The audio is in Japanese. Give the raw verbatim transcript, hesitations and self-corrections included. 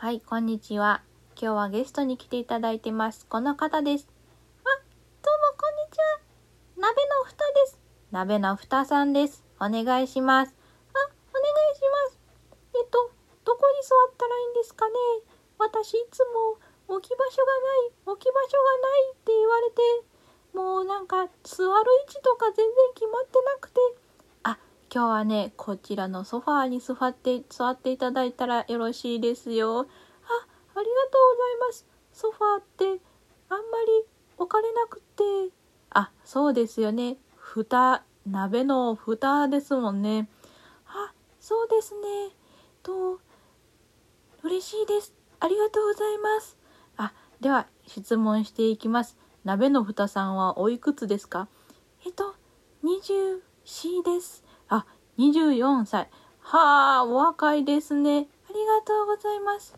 はい、こんにちは。今日はゲストに来ていただいてます。この方です。あ、どうもこんにちは。鍋のふたです。鍋のふたさんです。お願いします。あ、お願いします。えっと、どこに座ったらいいんですかね。私いつも置き場所がない、置き場所がないって言われて、もうなんか座る位置とか全然決まってなくて、今日はね、こちらのソファーに座って、座っていただいたらよろしいですよ。あ、ありがとうございます。ソファーってあんまり置かれなくて。あ、そうですよね。蓋、鍋の蓋ですもんね。あ、そうですね。と、嬉しいです。ありがとうございます。あ、では質問していきます。鍋の蓋さんはおいくつですか？えっと、にじゅうよんです。あ、にじゅうよんさい。はあ、お若いですね。ありがとうございます。